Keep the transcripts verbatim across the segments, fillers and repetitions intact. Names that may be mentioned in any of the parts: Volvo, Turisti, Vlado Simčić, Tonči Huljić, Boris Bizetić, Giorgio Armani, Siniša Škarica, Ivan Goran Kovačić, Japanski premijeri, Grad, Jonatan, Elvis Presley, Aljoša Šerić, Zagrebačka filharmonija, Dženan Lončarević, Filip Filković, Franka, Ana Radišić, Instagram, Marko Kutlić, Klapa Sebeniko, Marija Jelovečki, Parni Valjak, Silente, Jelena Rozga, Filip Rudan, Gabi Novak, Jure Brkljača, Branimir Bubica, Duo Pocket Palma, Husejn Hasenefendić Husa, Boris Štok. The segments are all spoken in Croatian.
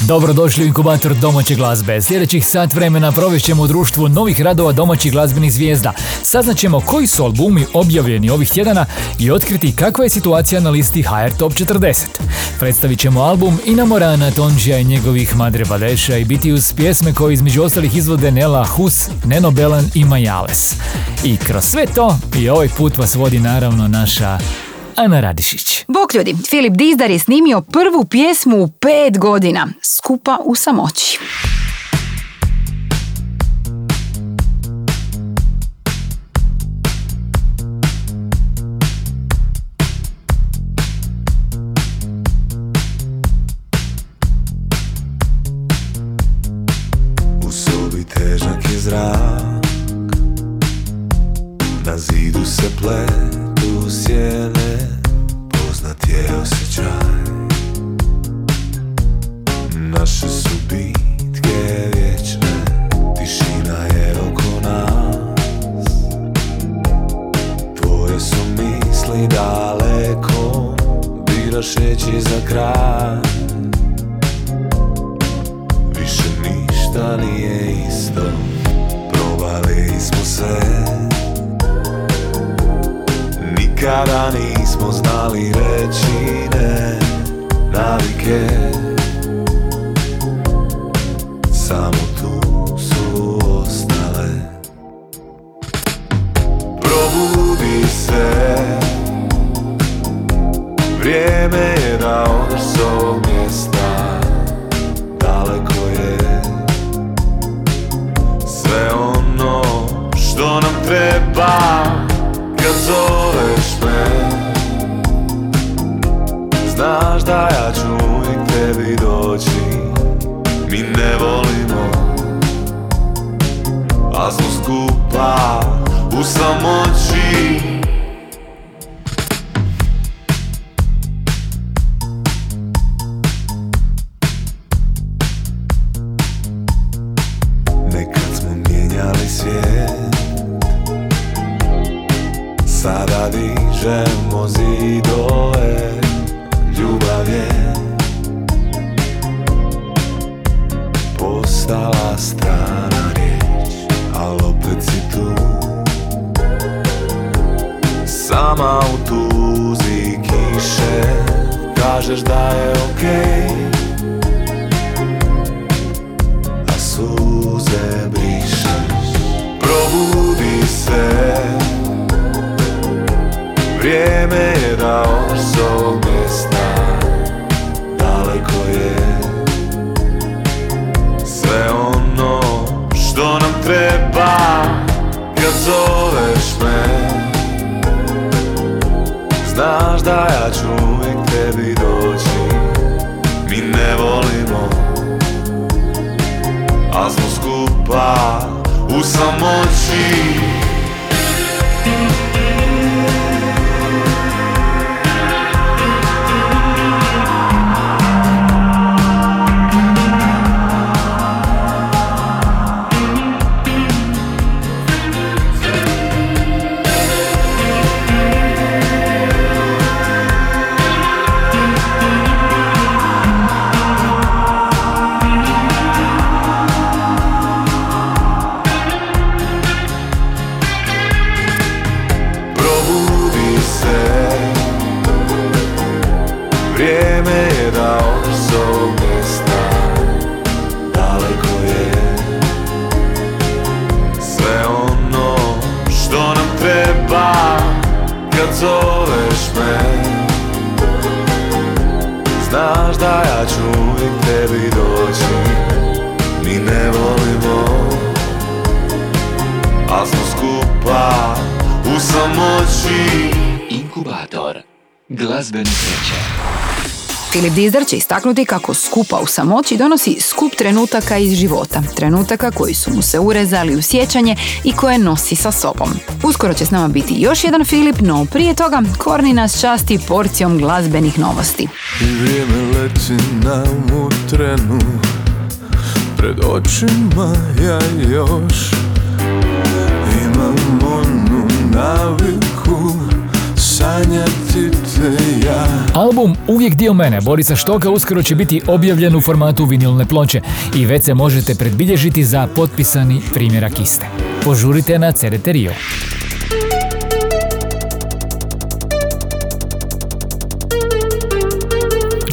Dobrodošli u inkubator domaće glazbe. Sljedećih sat vremena provješćemo u društvu novih radova domaćih glazbenih zvijezda. Saznaćemo koji su albumi objavljeni ovih tjedana i otkriti kakva je situacija na listi ha er Top četrdeset. Predstavit ćemo album Inamorana Tončija i njegovih Madre Badessa i biti uz pjesme koje između ostalih izvode Nela, Hus, Neno Belan i Majales. I kroz sve to i ovaj put vas vodi naravno naša Ana Radišić. Bok ljudi, Filip Dizdar je snimio prvu pjesmu u pet godina, skupa u samoći. U sobi težak je zrak, na zidu se pletu sjene. Poznat je osjećaj, naše su bitke vječne, tišina je oko nas. Tvoje su misli daleko, biraš reći za kraj. Više ništa nije isto, probali smo sve. Kada nismo znali reći ne, navike samo tu su ostale. Probudi se, vrijeme je da odeš s ovog mjesta. Daleko je sve ono što nam treba. Kad zoveš me, znaš da ja ću uvijek tebi doći. Mi ne volimo, ali smo skupa u samoći. Nekad smo mijenjali svijet, sada dižemo zidove, ljubav je postala strana riječ, ali opet si tu, sama u tuzi kiše, kažeš da je okej, a suze brišeš. Probudi se, vrijeme je da odeš s ovog mjesta. Daleko je sve ono što nam treba. Kad zoveš me, znaš da ja ću uvijek tebi doći. Mi ne volimo, ali smo skupa u samoći. Inkubator glazbene sreće. Filip Dizdar će istaknuti kako skupa u samoći donosi skup trenutaka iz života, trenutaka koji su mu se urezali u sjećanje i koje nosi sa sobom. Uskoro će s nama biti još jedan Filip, no prije toga Korni nas časti porcijom glazbenih novosti. Vrijeme leti nam u trenu, pred očima ja još imam onu naviku. Ja. Album Uvijek dio mene Borisa Štoka uskoro će biti objavljen u formatu vinilne ploče i već se možete predbilježiti za potpisani primjerak iste. Požurite na Cereterio.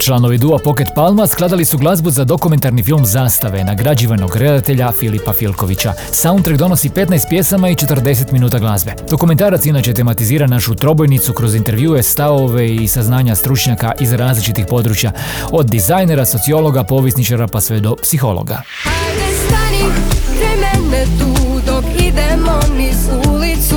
Članovi Duo Pocket Palma skladali su glazbu za dokumentarni film Zastave nagrađivanog redatelja Filipa Filkovića. Soundtrack donosi petnaest pjesama i četrdeset minuta glazbe. Dokumentarac inače tematizira našu trobojnicu kroz intervjue, stavove i saznanja stručnjaka iz različitih područja, od dizajnera, sociologa, povjesničara pa sve do psihologa. Ajde stani, kraj mene tu dok idemo niz ulicu.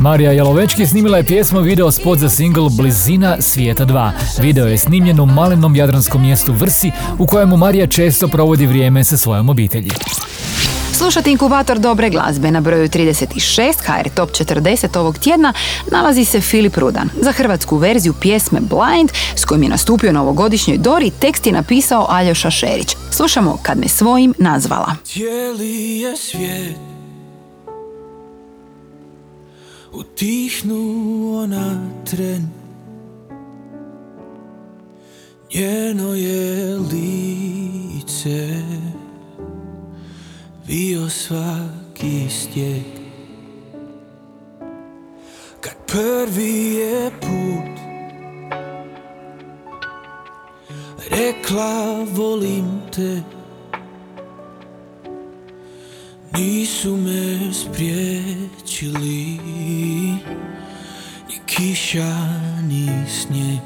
Marija Jelovečki snimila je pjesmu video spot za single Blizina svijeta dva. Video je snimljen u malenom jadranskom mjestu Vrsi u kojemu Marija često provodi vrijeme sa svojom obitelji. Slušati inkubator dobre glazbe na broju trideset šest H R Top četrdeset ovog tjedna nalazi se Filip Rudan. Za hrvatsku verziju pjesme Blind, s kojim je nastupio novogodišnjoj Dori, tekst je napisao Aljoša Šerić. Slušamo Kad me svojim nazvala. Cijeli je svijet utihnuo na tren, njeno je lice bio svaki stijeg. Kad prvi je put rekla volim te, nisu me spriječili ni kiša ni snijeg.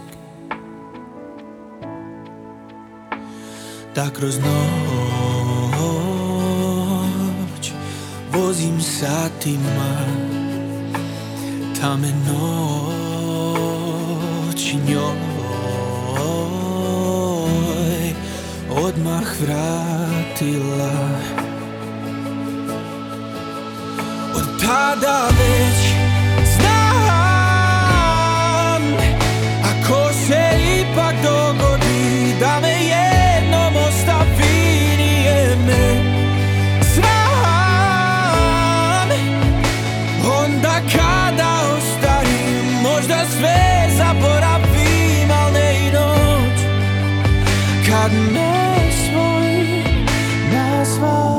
Da kroz noć vozim satima, ta me noć njoj odmah vratila. Tada već znam, ako se ipak dogodi da me jednom ostavi, nije me sram. Onda kada ostarim, možda sve zaboravim, al ne i noć kad me svoj nazva.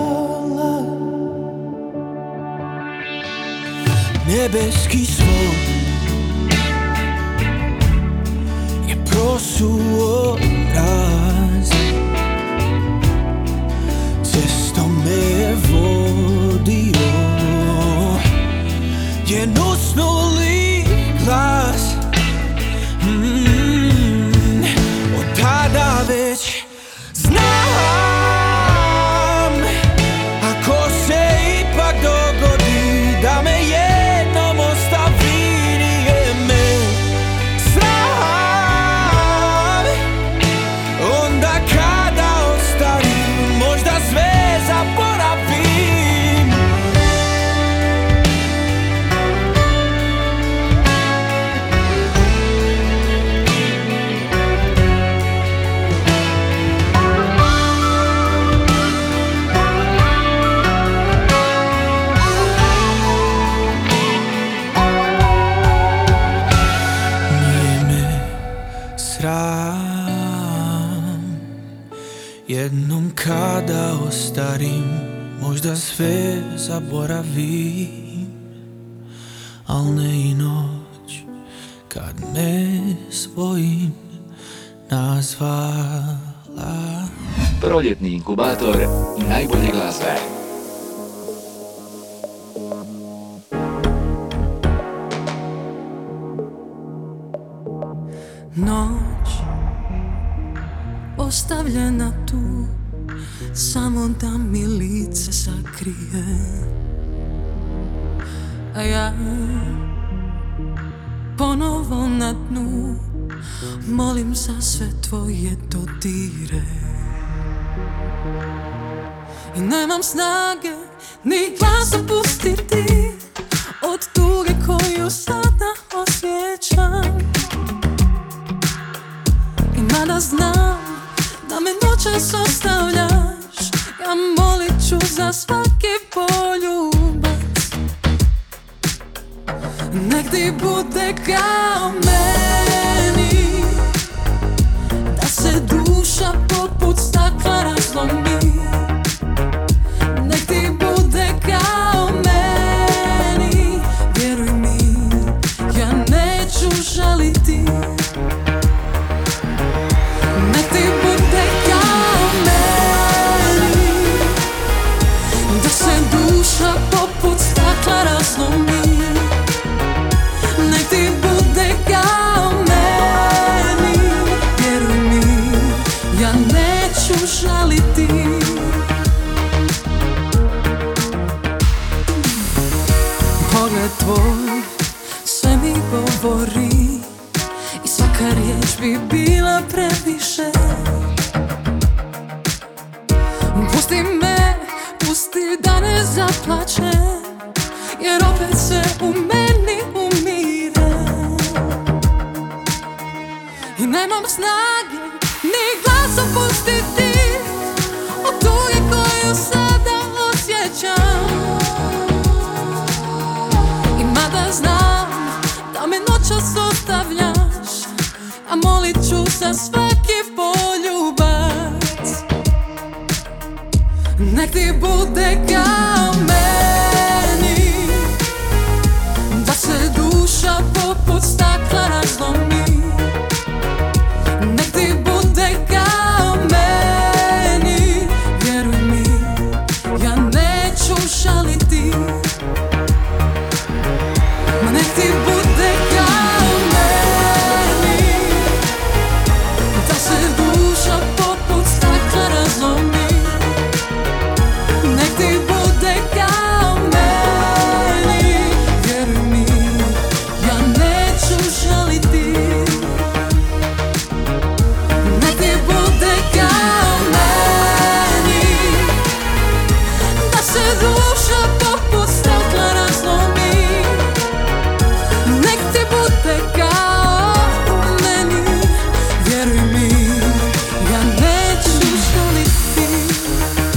Nebeski svod je prosuo raz, cestom me je vodio je nosnuli glas. Mm, od tada već znam, ako se ipak dogodi da me je jednom kada ostarim, možda sve zaboravim, al ne i noć kad me svojim nazvala. Proljetni inkubator najbolje glazbe. Noć ostavljena tu, samo da mi lice sakrije, a ja ponovo na dnu, molim za sve tvoje dodire. I nemam snage ni glasa pustiti od tuge koju sada osjećam. I mada znam da me noćas ostavljaš, ja molit ću za svaki poljubac, nek ti bude kao meni, da se duša poput stakla razlomi. Nek ti bude kao meni, vjeruj mi, ja neću žaliti. Tvoj, sve mi govori i svaka riječ bi bila previše. Pusti me, pusti da ne zaplačem, jer opet se u meni umire. I nemam snage ni glasa pustiti od tuge koju sada osjećam. Znam da me noćas ostavljaš, a molit ću za svaki poljubac, nek ti bude kao meni, da se duša poput stakla razlomi. Nek ti bude kao meni, vjeruj mi, ja neću šaliti.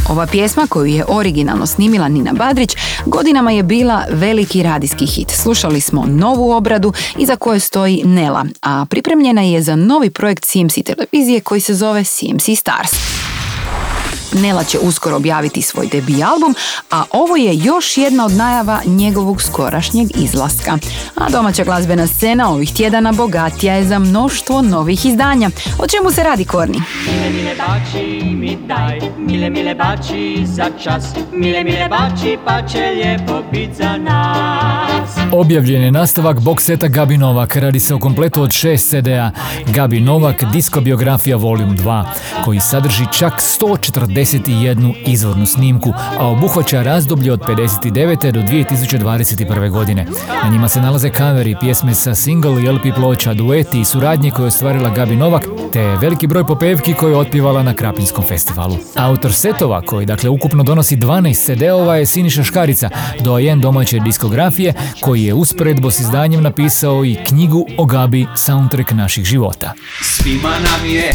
Ova pjesma koju je originalno snimila Nina Badrić godinama je bila veliki radijski hit. Slušali smo novu obradu iza koje stoji Nela, a pripremljena je za novi projekt C M C televizije koji se zove C M C Stars. Nela će uskoro objaviti svoj debi album, a ovo je još jedna od najava njegovog skorašnjeg izlaska. A domaća glazbena scena ovih tjedana bogatija je za mnoštvo novih izdanja. O čemu se radi, Korni? Mile, mile bači, mi daj, mile, mile bači za čas, mile, mile bači, pa će lijepo bit za nas. Objavljen je nastavak bokseta Gabi Novak. Radi se o kompletu od šest C D-a. Gabi Novak, diskobiografija Volume dva, koji sadrži čak sto četrdeset jednu izvornu snimku, a obuhvaća razdoblje od pedeset devete do dvije tisuće dvadeset prve godine. Na njima se nalaze kaveri, pjesme sa single i L P ploča, dueti i suradnje koje je ostvarila Gabi Novak, te veliki broj popevki koje je otpjevala na Krapinskom festivalu. Autor setova, koji dakle ukupno donosi dvanaest C D-ova, je Siniša Škarica, doajen domaće diskografije, koji je usporedbo s izdanjem napisao i knjigu o Gabi, soundtrack naših života. Svima nam je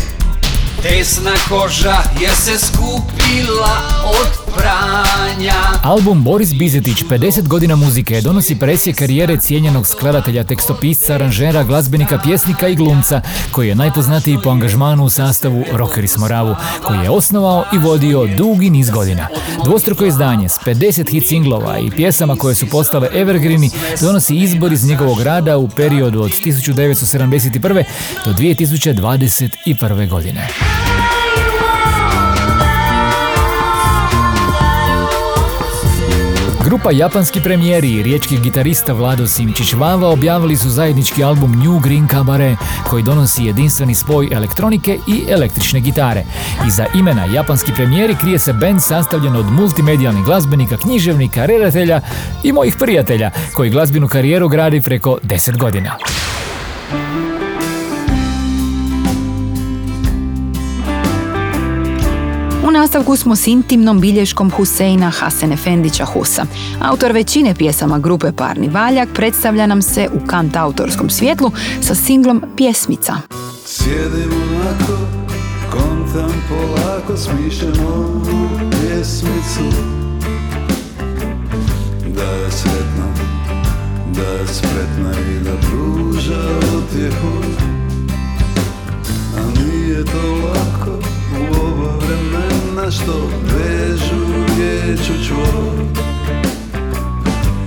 tesna koža, jer se skupila od pranja. Album Boris Bizetić, pedeset godina muzike, donosi presjek karijere cijenjenog skladatelja, tekstopisca, aranžera, glazbenika, pjesnika i glumca, koji je najpoznatiji po angažmanu u sastavu Rokeri s Moravu, koji je osnovao i vodio dugi niz godina. Dvostruko izdanje s pedeset hit singlova i pjesama koje su postale evergreeni donosi izbor iz njegovog rada u periodu od tisuću devetsto sedamdeset prve do dvije tisuće dvadeset prve godine. Grupa Japanski premijeri i riječki gitarista Vlado Simčić Vava objavili su zajednički album New Green Cabaret, koji donosi jedinstveni spoj elektronike i električne gitare. Iza imena Japanski premijeri krije se bend sastavljen od multimedijalnih glazbenika, književnika, redatelja i mojih prijatelja, koji glazbenu karijeru gradi preko deset godina. nastavku smo s intimnom bilješkom Husejna Hasenefendića Husa. Autor većine pjesama grupe Parni Valjak predstavlja nam se u kantautorskom svjetlu sa singlom Pjesmica. Sjedim onako, kontam polako, smišljam ovu pjesmicu. Da je sretna, da je spretna i da pruža utjehu. A nije to lako u ova vremena što vežu riječ u čvor.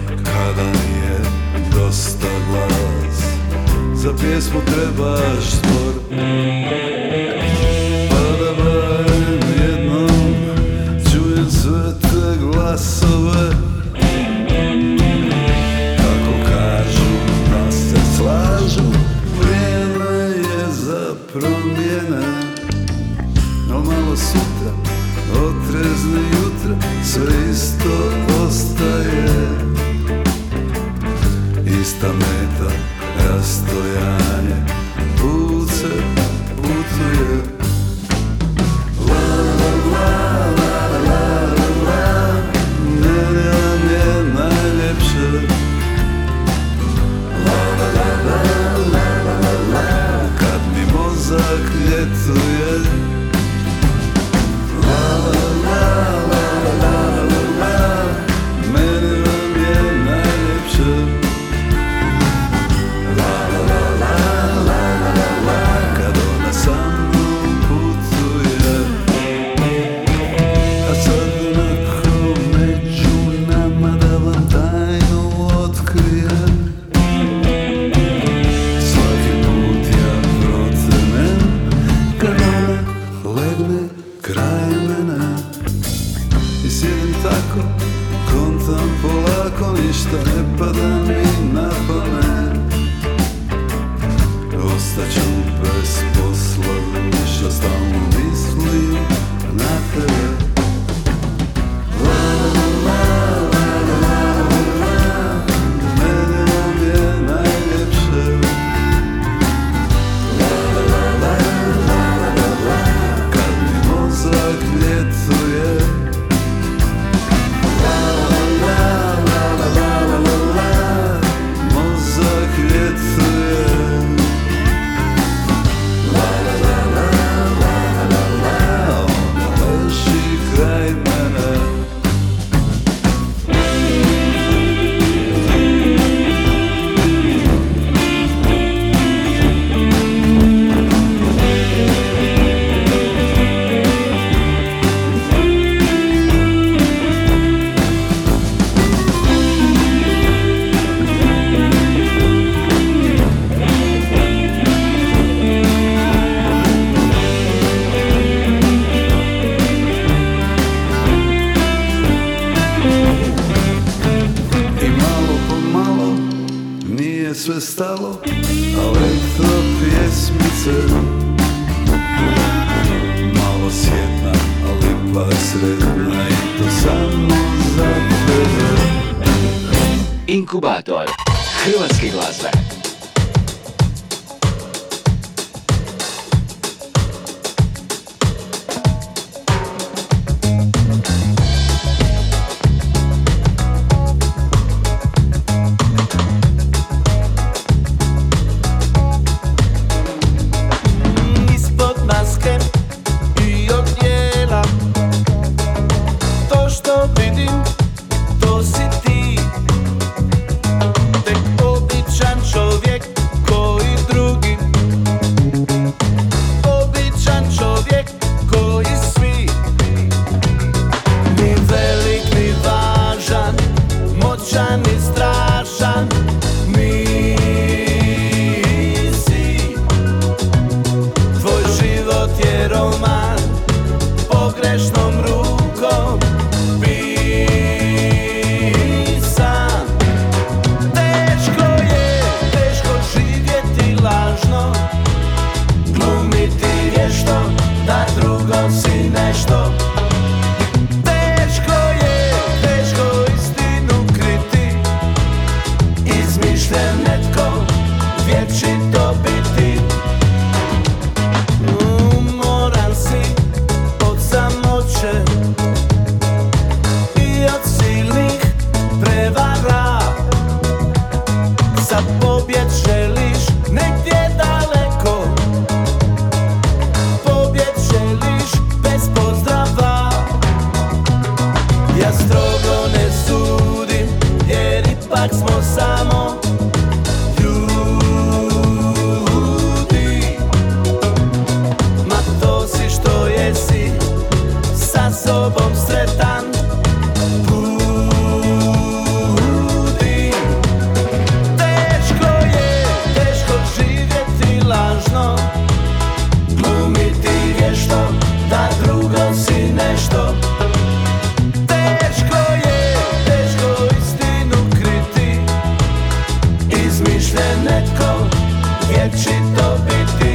Kada nije dosta glas, za pjesmu trebaš spor. Pada barem jednom, čujem sve te glasove. Sutra, otrezne jutra, sve isto ostaje. Ista meta, rastojanje, put se putuje. La la la la la la, Nela vam je najljepše. La la la la la la la, kad mi mozak ljetuje. Inkubator hrvatske glazbe. tobom sretan budim. Teško je, teško živjeti lažno, glumiti vješto da drugo si nešto. Teško je, teško istinu kriti, izmišlje netko vječito biti.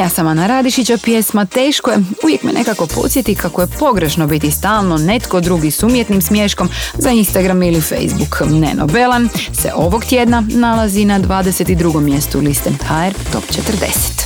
Ja sam Ana Radišića, pjesma Teško je uvijek me nekako podsjeti kako je pogrešno biti stalno netko drugi s umjetnim smješkom za Instagram ili Facebook. Neno Belan se ovog tjedna nalazi na dvadeset drugom mjestu liste ha er Top četrdeset.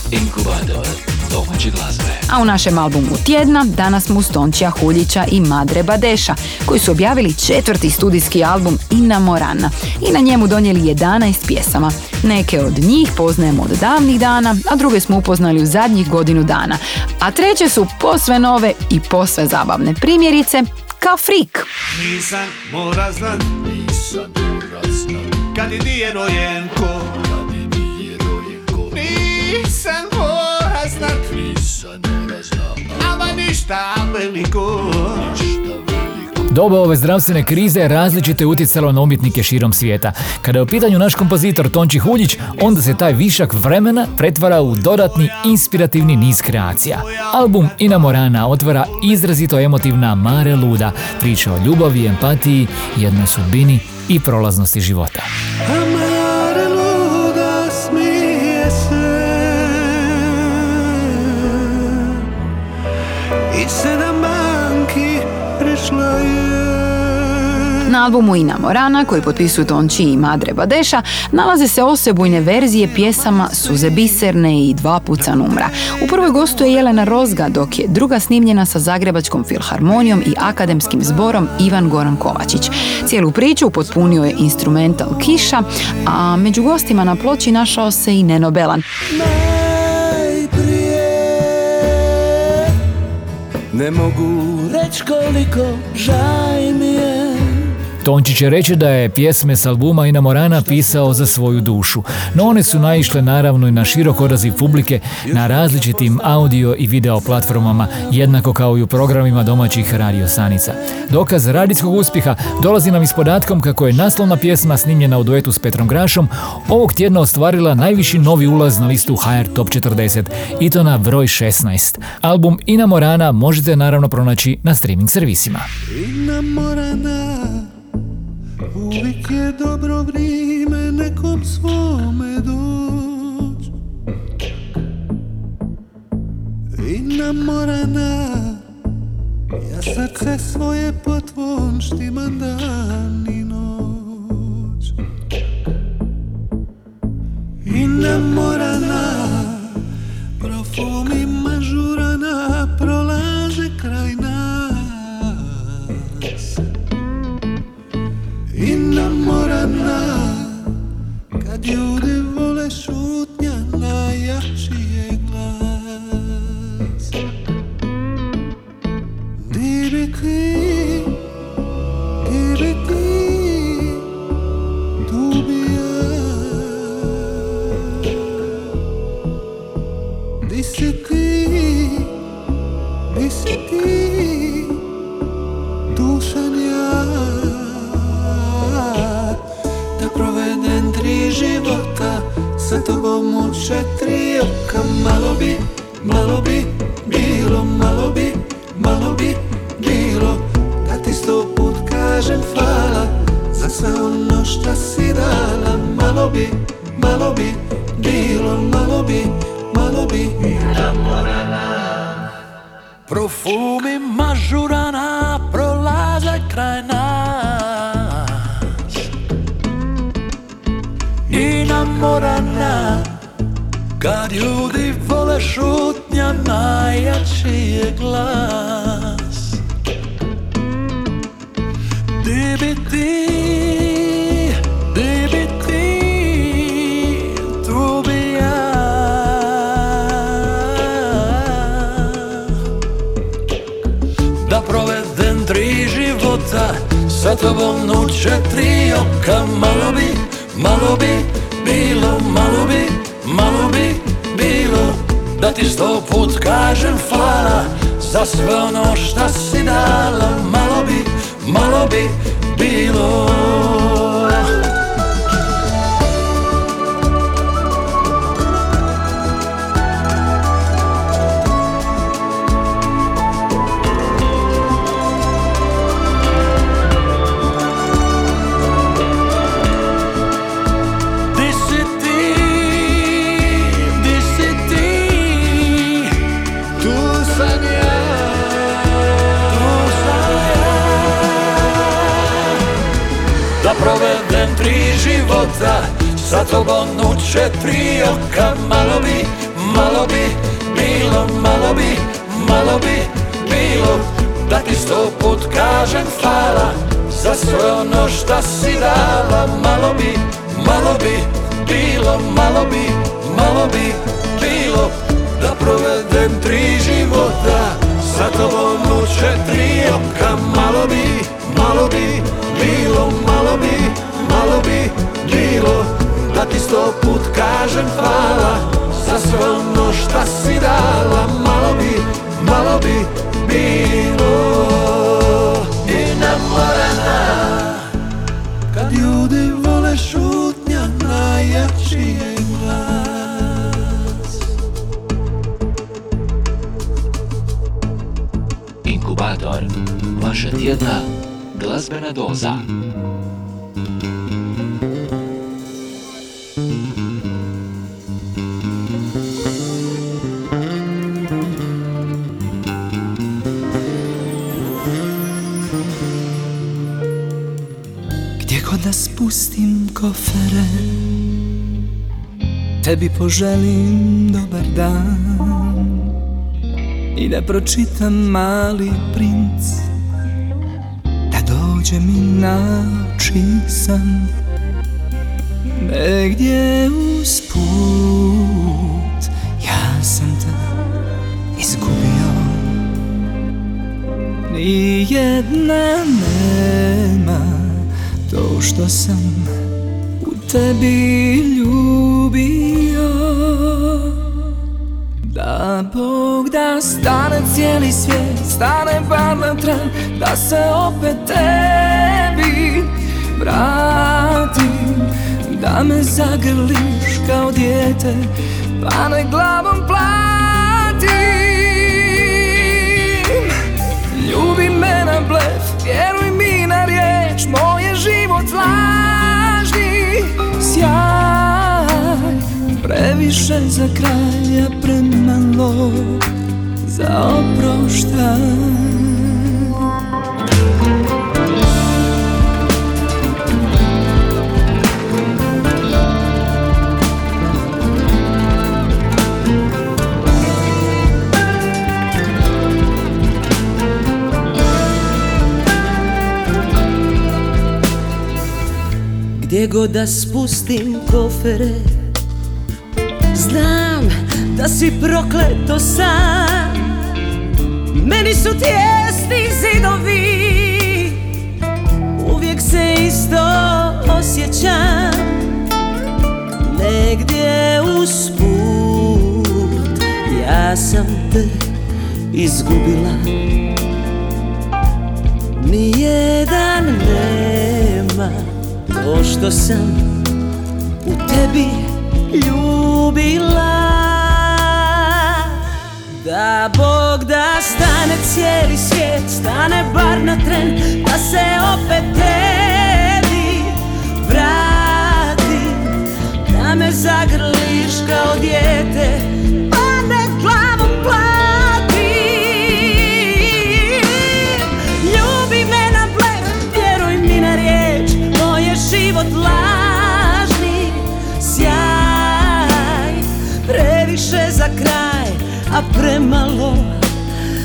A u našem albumu tjedna danas smo uz Tončija Huljića i Madre Badeša, koji su objavili četvrti studijski album Inamorana i na njemu donijeli jedanaest pjesama. Neke od njih poznajemo od davnih dana, a druge smo upoznali u zadnjih godinu dana. A treće su posve nove i posve zabavne, primjerice Kao frik. Nisam morazan, nisam morazan, kad i nije rojenko, kad i nije rojenko, nisam morazan. Doba ove zdravstvene krize različito je utjecalo na umjetnike širom svijeta. Kada je u pitanju naš kompozitor Tonči Huljić, onda se taj višak vremena pretvara u dodatni inspirativni niz kreacija. Album Inamorana otvara izrazito emotivna Mare Luda, priča o ljubavi, empatiji, jednoj sudbini i prolaznosti života. Na albumu Inamorana, koji potpisuju Tonči i Madre Badeša, nalaze se osebujne verzije pjesama Suze biserne i Dva pucan umra. U prvoj gostuje Jelena Rozga, dok je druga snimljena sa Zagrebačkom filharmonijom i akademskim zborom Ivan Goran Kovačić. Cijelu priču potpunio je instrumental Kiša, a među gostima na ploči našao se i Neno Belan. Ne mogu reći koliko žaj mi je. Tončić će reći da je pjesme s albuma Inamorana pisao za svoju dušu, no one su naišle naravno i na širok odaziv publike na različitim audio i video platformama, jednako kao i u programima domaćih radiostanica. Dokaz radijskog uspjeha dolazi nam i s podatkom kako je naslovna pjesma snimljena u duetu s Petrom Grašom ovog tjedna ostvarila najviši novi ulaz na listu ha er Top četrdeset i to na broj šesnaest. Album Inamorana možete naravno pronaći na streaming servisima. Inamorana. Uvijek je dobro vrijeme nekom svome doć. Inamorana, ja srce svoje pod tvom štimam dan i noć. Inamorana, profumi mažurana prolaze kraj nas. Inamorana, kad ljudi vole šutnja najjači je glas. Di bi ti, di bi ti, više tri oka. Malo bi, malo bi bilo, malo bi, malo bi bilo da ti sto put kažem hvala za sve ono šta si dala. Malo bi, malo bi bilo, malo bi, malo bi namorala. Profumi mažurana prolaze kraj nas i namorana. Kad ljudi vole šutnja, najjači je glas. Di bi ti, di bi ti, tu bi ja. Da provedem tri života sa tobom nuče tri oka. Malo bi, malo bi bilo, malo bi, malo bi bilo da ti sto put kažem hvala za sve ono šta si dala. Malo bi, malo bi bilo. Provedem tri života sa tobom nuče tri oka. Malo bi, malo bi bilo, malo bi, malo bi bilo da ti sto put kažem hvala za sve ono šta si dala. Malo bi, malo bi bilo, malo bi, malo bi bilo da provedem tri života sa tobom nuče tri oka. Malo bi, malo bi bilo, malo bi, malo bi bilo da ti sto put kažem hvala za sve ono šta si dala. Malo bi, malo bi bilo i namorana. Kad ljudi vole šutnja, najjači je glas. Inkubator, vaša tjedna glazbena doza. Gdje god da spustim kofere, tebi poželim dobar dan i da pročitam Mali princ. Dođe mi na oči san, negdje usput ja sam te izgubio. Nijedna nema to što sam u tebi ljubio. Da Bog da stane cijeli svijet, stane bar na tren, da se opet tebi vratim, da me zagrliš kao dijete, pa ne glavom platim. Ljubi me na blef, vjeruj mi na riječ, moj je život lažni sjaj, previše za kraj, a premalo za oproštaj. Gdje god da spustim kofere, znam da si prokleto sam. Meni su tijesni zidovi, uvijek se isto osjećam. Negdje usput ja sam te izgubila. Nijedan nema to što sam u tebi ljubila. Da Bog da stane cijeli svijet, stane bar na tren, da se opet tebi vrati, da me zagrliš kao dijete, pa ne glavom plati. Ljubi me na blef, vjeruj mi na riječ, moj je život lažni sjaj, previše za kraj, a premalo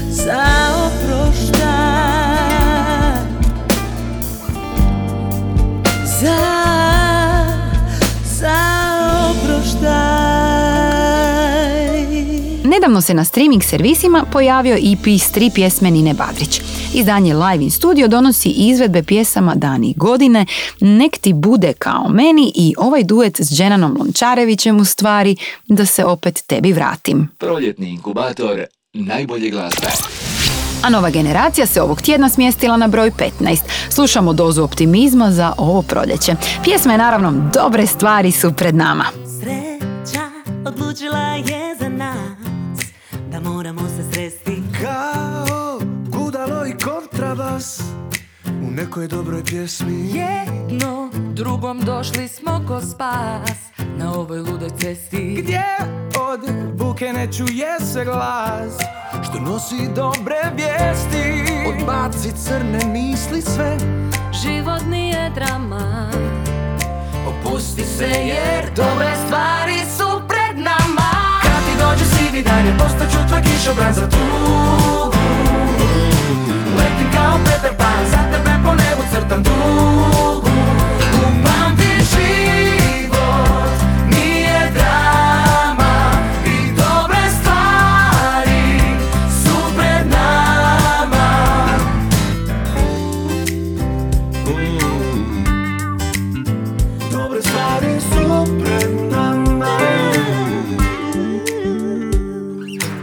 za oproštaj. Za, za oproštaj. Nedavno se na streaming servisima pojavio E P s tri pjesme Nine Badrić. Izdanje Live in Studio donosi izvedbe pjesama Dani i godine, Nek ti bude kao meni i ovaj duet s Dženanom Lončarevićem u stvari Da se opet tebi vratim. Proljetni inkubator najbolje glazbe. A nova generacija se ovog tjedna smjestila na broj petnaest. Slušamo dozu optimizma za ovo proljeće. Pjesme, naravno, Dobre stvari su pred nama. Sreća odlučila je za nas, da moramo se sresti kao kontrabas u nekoj dobroj pjesmi. Jedno drugom došli smo ko spas na ovoj ludoj cesti, gdje od buke ne čuje se glas što nosi dobre vijesti. Odbaci crne misli sve, život nije drama, opusti se jer dobre stvari su pred nama. Kad ti dođe sivi dan, je postaću tvoj kišobran za tugu. Letim kao Petar Pan, za tebe po nebu crtam dugu. Upamti, život nije drama i dobre stvari su pred nama. Dobre stvari su pred nama.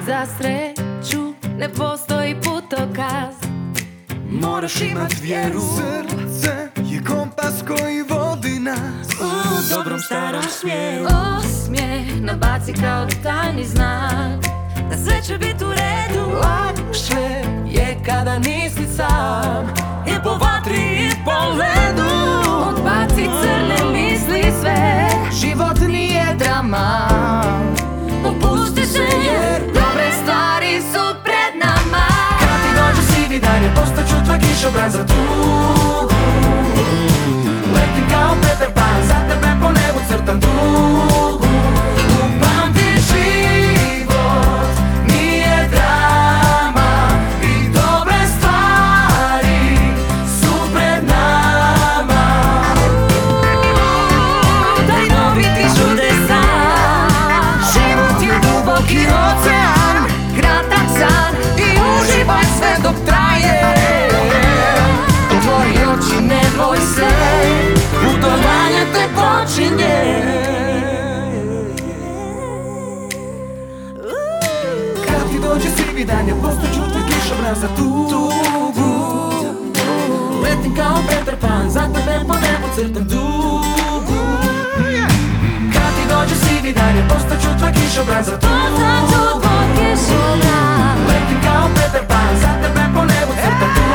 Za sreću ne postoji putokaz, moraš imat vjeru. Srce je kompas koji vodi nas u dobrom starom smjeru. Osmijeh nabaci kao tajni znak da sve će bit u redu. Lakše je kada nisi sam, i po vatri i po ledu. Odbaci crne misli sve, život nije drama, opusti se jer dobre stvari su pred nama. Dalje postaću tvoj kišobran za tugu. Letim kao Petar Pan, za tebe po nebu crtam dugu. Upamti, život nije drama i dobre stvari su pred nama. Daj novi ti čudesa, život je duboki ocean, kratak san i uživaj sve dok traje. Ne boj se, putovanje te počinje. Kad ti dođe sivi dan, ja postaću tvoj kišobran za tugu. Letim kao Petar Pan, za tebe po nebu crtam dugu. Kad ti dođe sivi dan, ja postaću tvoj kišobran za tugu. Letim kao Petar Pan, za tebe po nebu crtam dugu.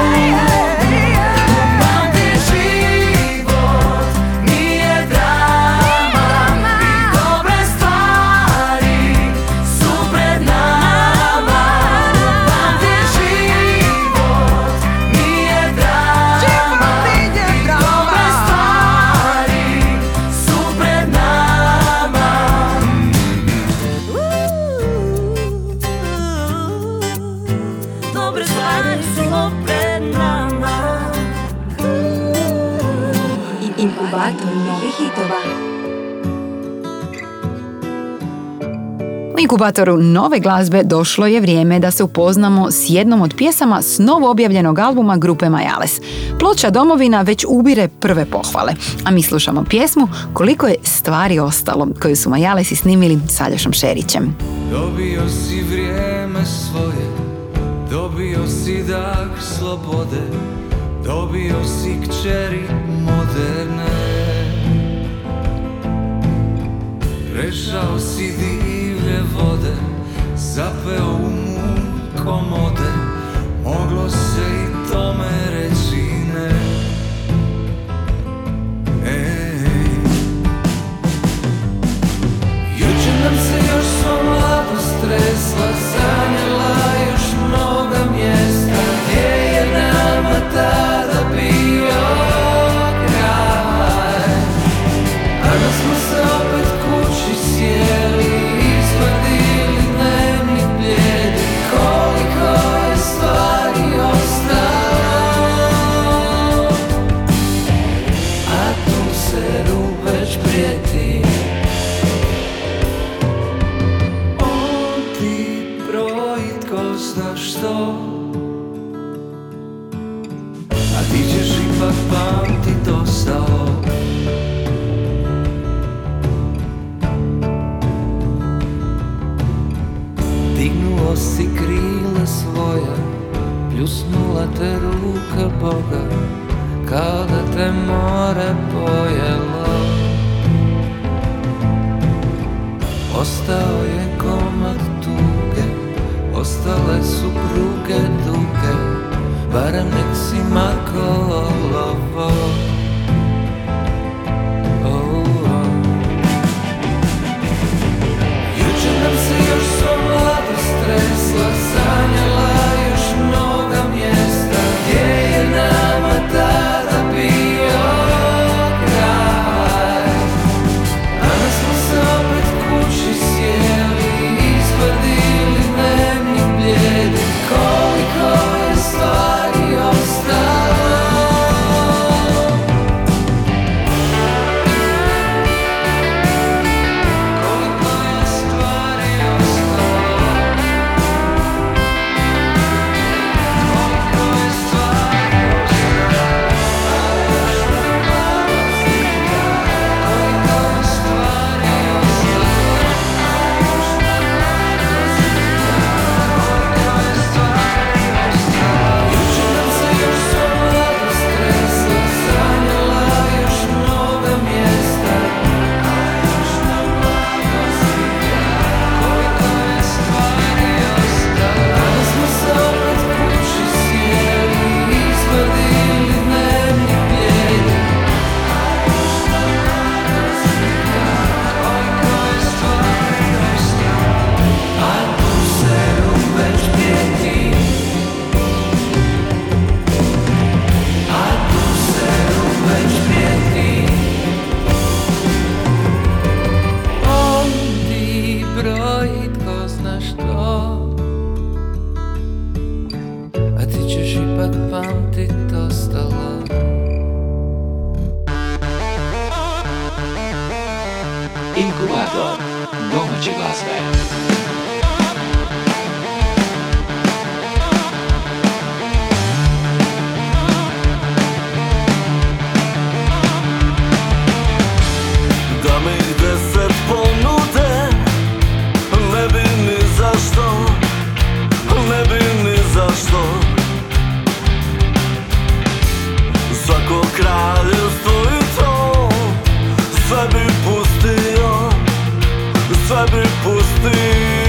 Inkubatoru nove glazbe došlo je vrijeme da se upoznamo s jednom od pjesama s novo objavljenog albuma grupe Majales. Ploča Domovina već ubire prve pohvale, a mi slušamo pjesmu Koliko je stvari ostalo, koju su Majalesi snimili s Aljošom Šerićem. Dobio si vrijeme svoje, dobio si dah slobode, dobio si kćeri moderne. Reži Kao si divlje vode zapeo u mu komode, moglo se i tome reći ne. Ej, jučer nam se još sva mladost tresla, zanjela još mnoga mjesta gdje je nama tada bio kraj. Danas smo se opet kući sjeli, izvadili dnevni bljedi, koliko je stvari ostalo, a tu se rubeč prijeti. On ti broji tko zna što, a ti ćeš ipak pamtit ostalo. Dignuo si krila svoja, pljusnula te ruka Boga, kao da te more pojelo. Ostao je komad tuge, ostale su pruge duge, barem nek si makao lovo. Jučer nam se još soma tresla, sanjala još mnoga mjesta gdje je nama tada bio kraj. Danas smo se opet kući sjeli, izvadili dnevni bljed, koliko je stvari ostalo. Koliko je stvari ostalo. Sve bi pustio, sve bi pustio.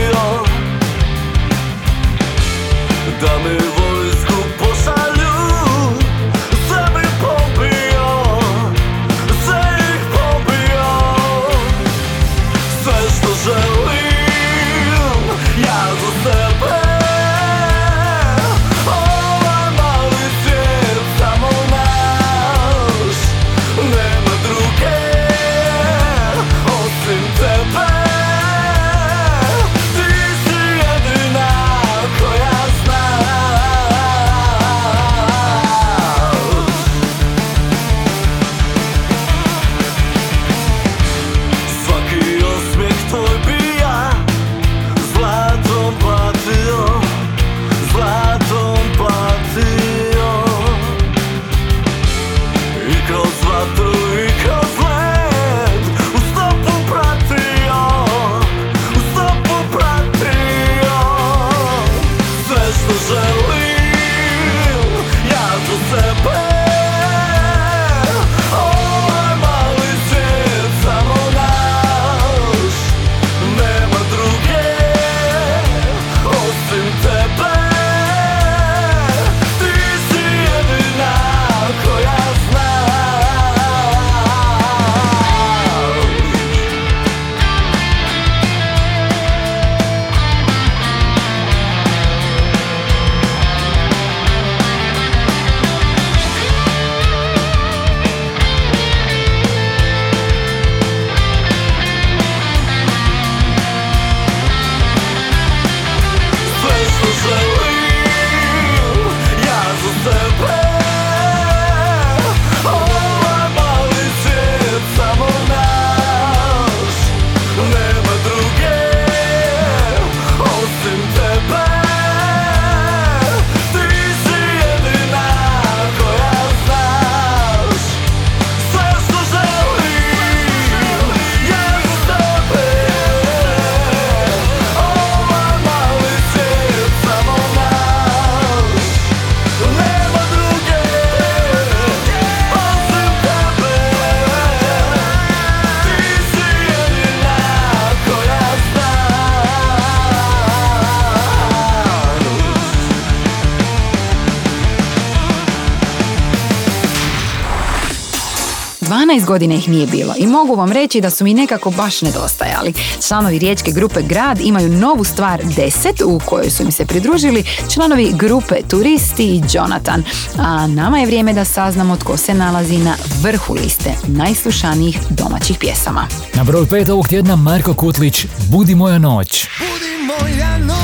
petnaest godina ih nije bilo i mogu vam reći da su mi nekako baš nedostajali. Članovi riječke grupe Grad imaju novu stvar deset u kojoj su mi se pridružili članovi grupe Turisti i Jonatan. A nama je vrijeme da saznamo tko se nalazi na vrhu liste najslušanijih domaćih pjesama. Na broj pet ovog tjedna Marko Kutlić, Budi moja noć. Budi moja noć.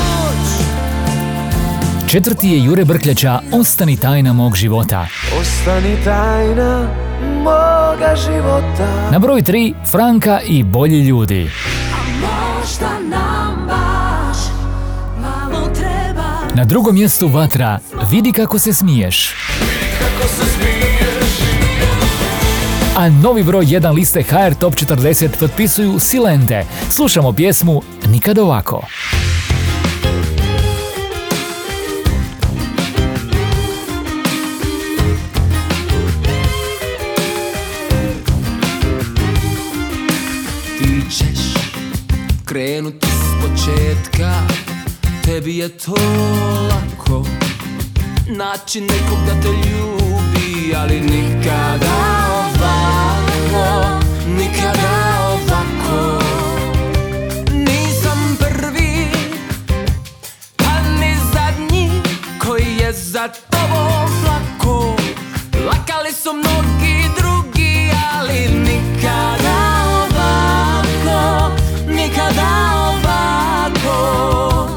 Četvrti je Jure Brkljača, Ostani tajna mog života. Ostani tajna moga života. Na broj tri Franka i Bolji ljudi. Nam baš malo treba. Na drugom mjestu Vatra, Vidi kako se smiješ. Vidi kako se smiješ. A novi broj jedan liste ha er Top četrdeset potpisuju Silente. Slušamo pjesmu Nikad ovako. Krenuti s početka, tebi je to lako. Naći nekog da te ljubi, ali nikada ovako, nikada ovako. Nisam prvi, pa ni zadnji koji je za tobom lako. Lakali su mnogi drugi, ali nikada. Nikada ovako.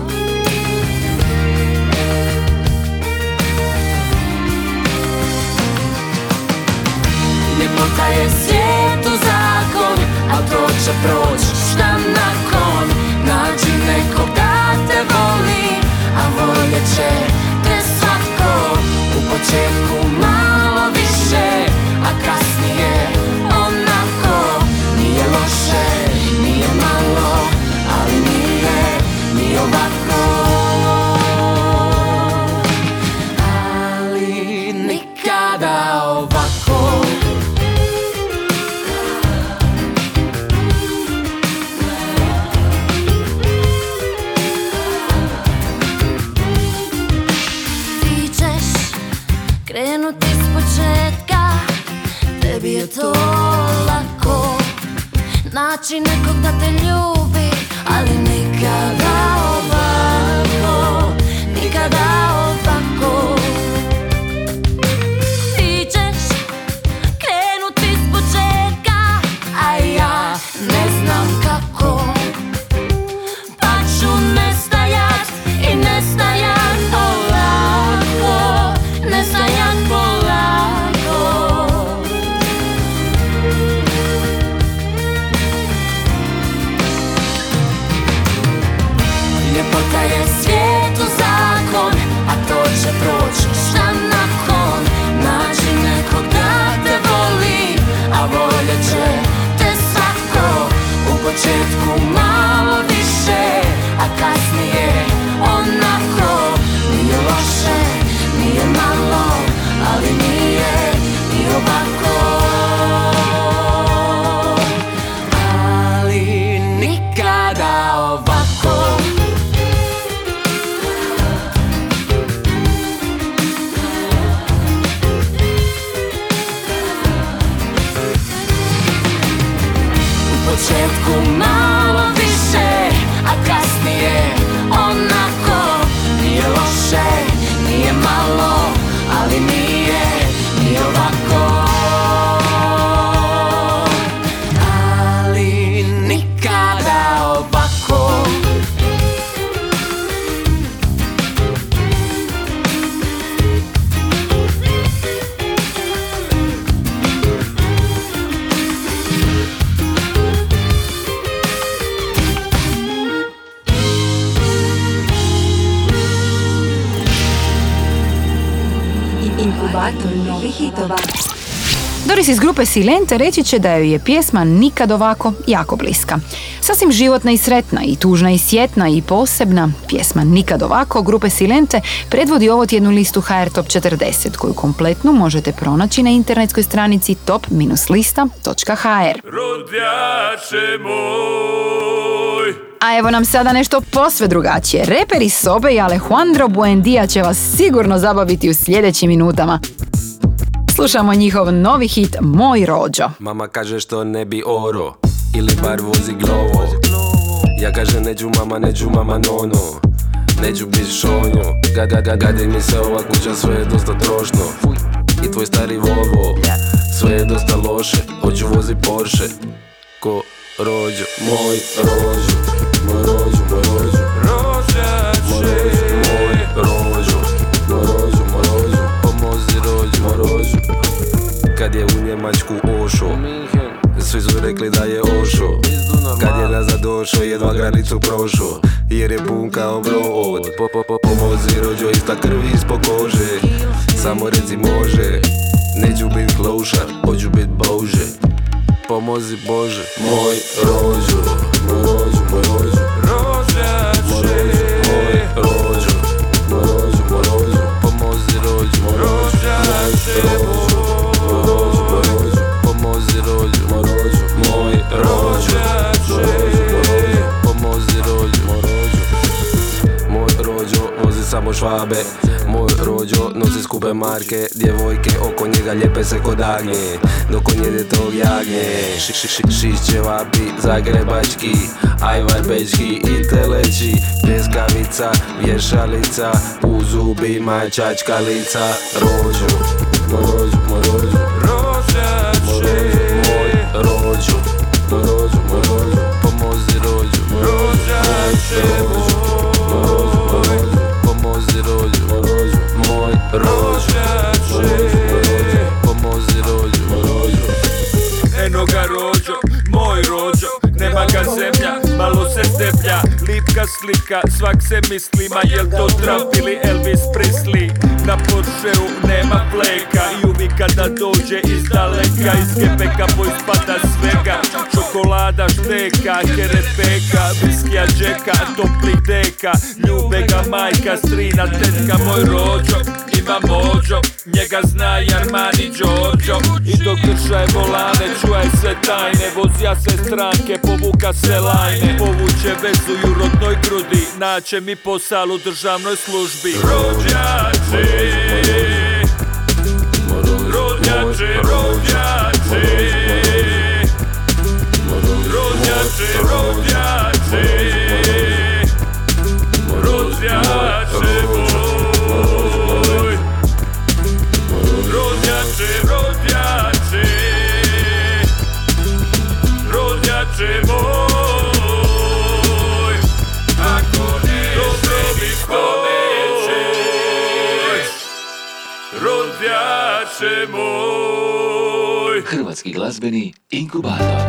Ljepota je svijetu zakon, a to će proći, šta nakon. Nađi nekog da te voli, a voljet će te svatko. U početku malo više, a kasnije onako. Nije loše, nije malo, ali nije, nije ovako. Ali nikada ovako. Ti ćeš krenuti s početka, tebi je to lako. Naći nekog da te ljubi, ali nikada ovako, nikada ovako. Ti ćeš krenuti s početka, a ja ne znam kako. Pa ću nestajat i nestajat polako, nestajat polako. Ljepota je svijetu zakon, a to će proći, šta nakon. Nađi nekog da te voli, a voljet će te svatko. U početku malo više, a kasnije onako. Nije loše, nije malo, ali nije, nije ovako. Ali nikada ovako. Početku malo više, a kasnije onako. Nije loše, nije malo, ali nije, nije ovako. Ali nikada ovako. Doris iz grupe Silente reći će da joj je pjesma Nikad ovako jako bliska. Sasvim životna i sretna, i tužna i sjetna i posebna, pjesma Nikad ovako grupe Silente predvodi ovo tjednu listu ha er Top četrdeset, koju kompletnu možete pronaći na internetskoj stranici top dash lista točka h r. Rodjače moj. A evo nam sada nešto posve drugačije. Reper iz Sobe i Alejandro Buendía će vas sigurno zabaviti u sljedećim minutama. Slušamo njihov novi hit Moj rođo. Mama kaže što ne bi oro ili bar vozi glovo. Ja kažem neću mama, neću mama nono, neću bit šonjo. Gada gada gade mi se ova kuća, sve je dosta trošno. I tvoj stari Volvo, sve je dosta loše. Hoću vozi Porsche ko rođo. Moj rođo, moj rođo, moj rođo, moj rođo, moj rođo, moj rođo, moj rođo, pomozi rođo, moj rođo. Kad je u Njemačku ošo, svi su rekli da je ošo. Kad je nazad došo, jedva granicu prošo, jer je pun kao brod. Pomozi rođo, ista krvi ispod kože, samo reci može. Neću bit klošar, hoću bit bože. Pomozi Bože. Moj rođo, moj rođo, moj rođo, moj rođo, moj rođo, moj rođo, pomozi rođo, moj rođo, moj rođo, moj rođo, pomozi rođo, moj rođo, moj rođo, pomozi rođo, moj rođo. Moj rođo vozi samo Švabe, moj rođo nosi skupe marke, djevojke oko njega lijepe se kod agnje, dok on jede tog jagnje. Šišćevapi, zagrebački, ajvarbečki i teleći, pljeskavica, vješalica, u zubima čačkalica. Rođo, moj rođo, moj rođo, moj rođo, moj rođo, moj rođo, pomozi rođo, moj rođo, pomozi rođo, moj rođo, moj rođo, pomozi rođo, moj rođo. Eno ga rođo, moj rođo, nema ga zemlja, malo se steplja, lipka slika, svak se mislima, jel to Trump ili Elvis Presley. Na Porscheu nema pleka i uvijek kada dođe iz daleka, iz Quebeca poispada svega, čokolada, šteka, kerepeka, viskija, džeka, toplih deka, ljube ga majka, strina, tetka. Moj rođo ima mođo, njega zna i Armani Giorgio, i dok držaje volane čuje sve tajne, vozija sve stranke, povuka sve lajne, povuće vezuju rodnoj grudi, naće mi posal u državnoj službi. Rođači, rođači, rođači, rođači, rođači, rođači moj, rođači, rođači, rođači moj. Hrvatski glazbeni inkubator.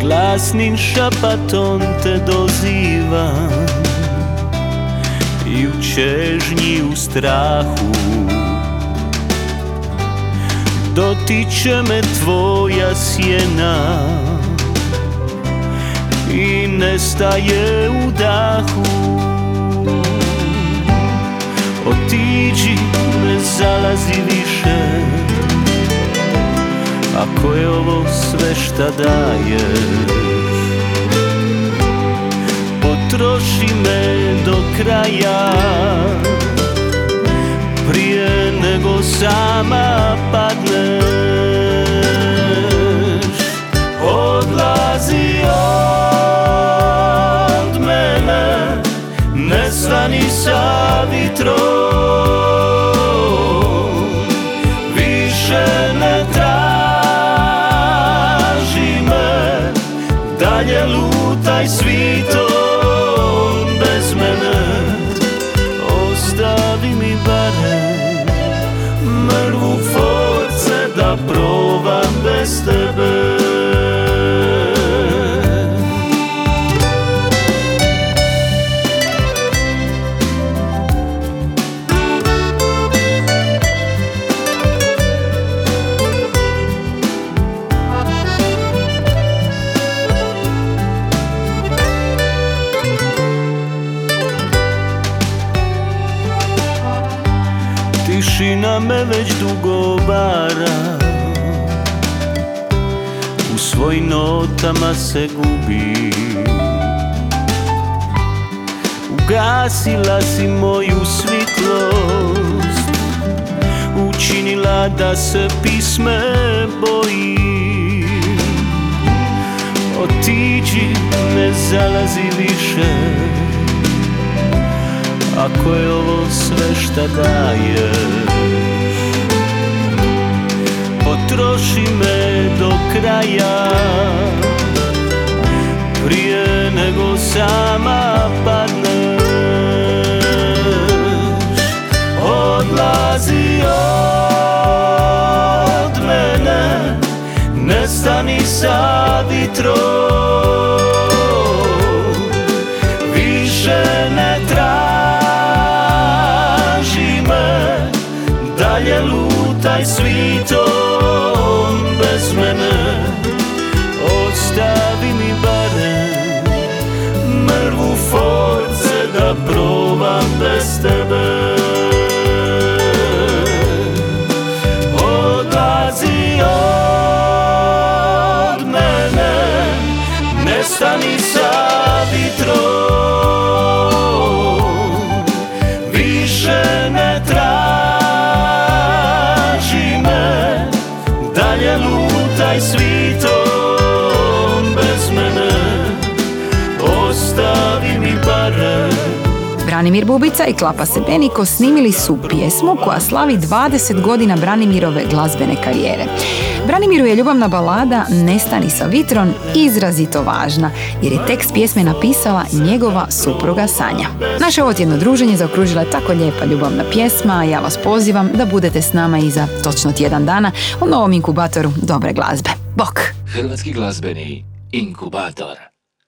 Glasnim šapatom te dozivam i u čežnji u strahu dotiče me tvoja sjena i nestaje u dahu. Otiđi, ne zalazi više, ako je ovo sve šta daješ. Potroši me do kraja, prije nego sama padneš. Odlazi od mene, ne stani sa vitrom, više ne traži me, dalje lutaj svitom bez mene. Ostavi mi barem mrvu force da probam bez tebe. Tišina me već dugo bara, u tvojim notama se gubi. Ugasila si moju svjetlost, učinila da se pisme bojim. Otiđi, ne zalazi više, ako je ovo sve šta daje. Potroši me do kraja, prije nego sama padneš. Odlazi od mene, nestani sa vitrom, više ne traži me, dalje lutaj svijetom. Bez mene, ostavi mi barem mrvu force da probam bez tebe. Odlazi od mene, nestani sa vitrom, više ne traži me, dalje lupi taj svijetom bez mene, ostavi mi barem. Branimir Bubica i Klapa Sebeniko snimili su pjesmu koja slavi dvadeset godina Branimirove glazbene karijere. Branimiru je ljubavna balada Nestani sa vitrom izrazito važna, jer je tekst pjesme napisala njegova supruga Sanja. Naše ovo tjedno druženje zaokružila je tako lijepa ljubavna pjesma, a ja vas pozivam da budete s nama i za točno tjedan dana u novom inkubatoru dobre glazbe. Bok! Hrvatski glazbeni inkubator.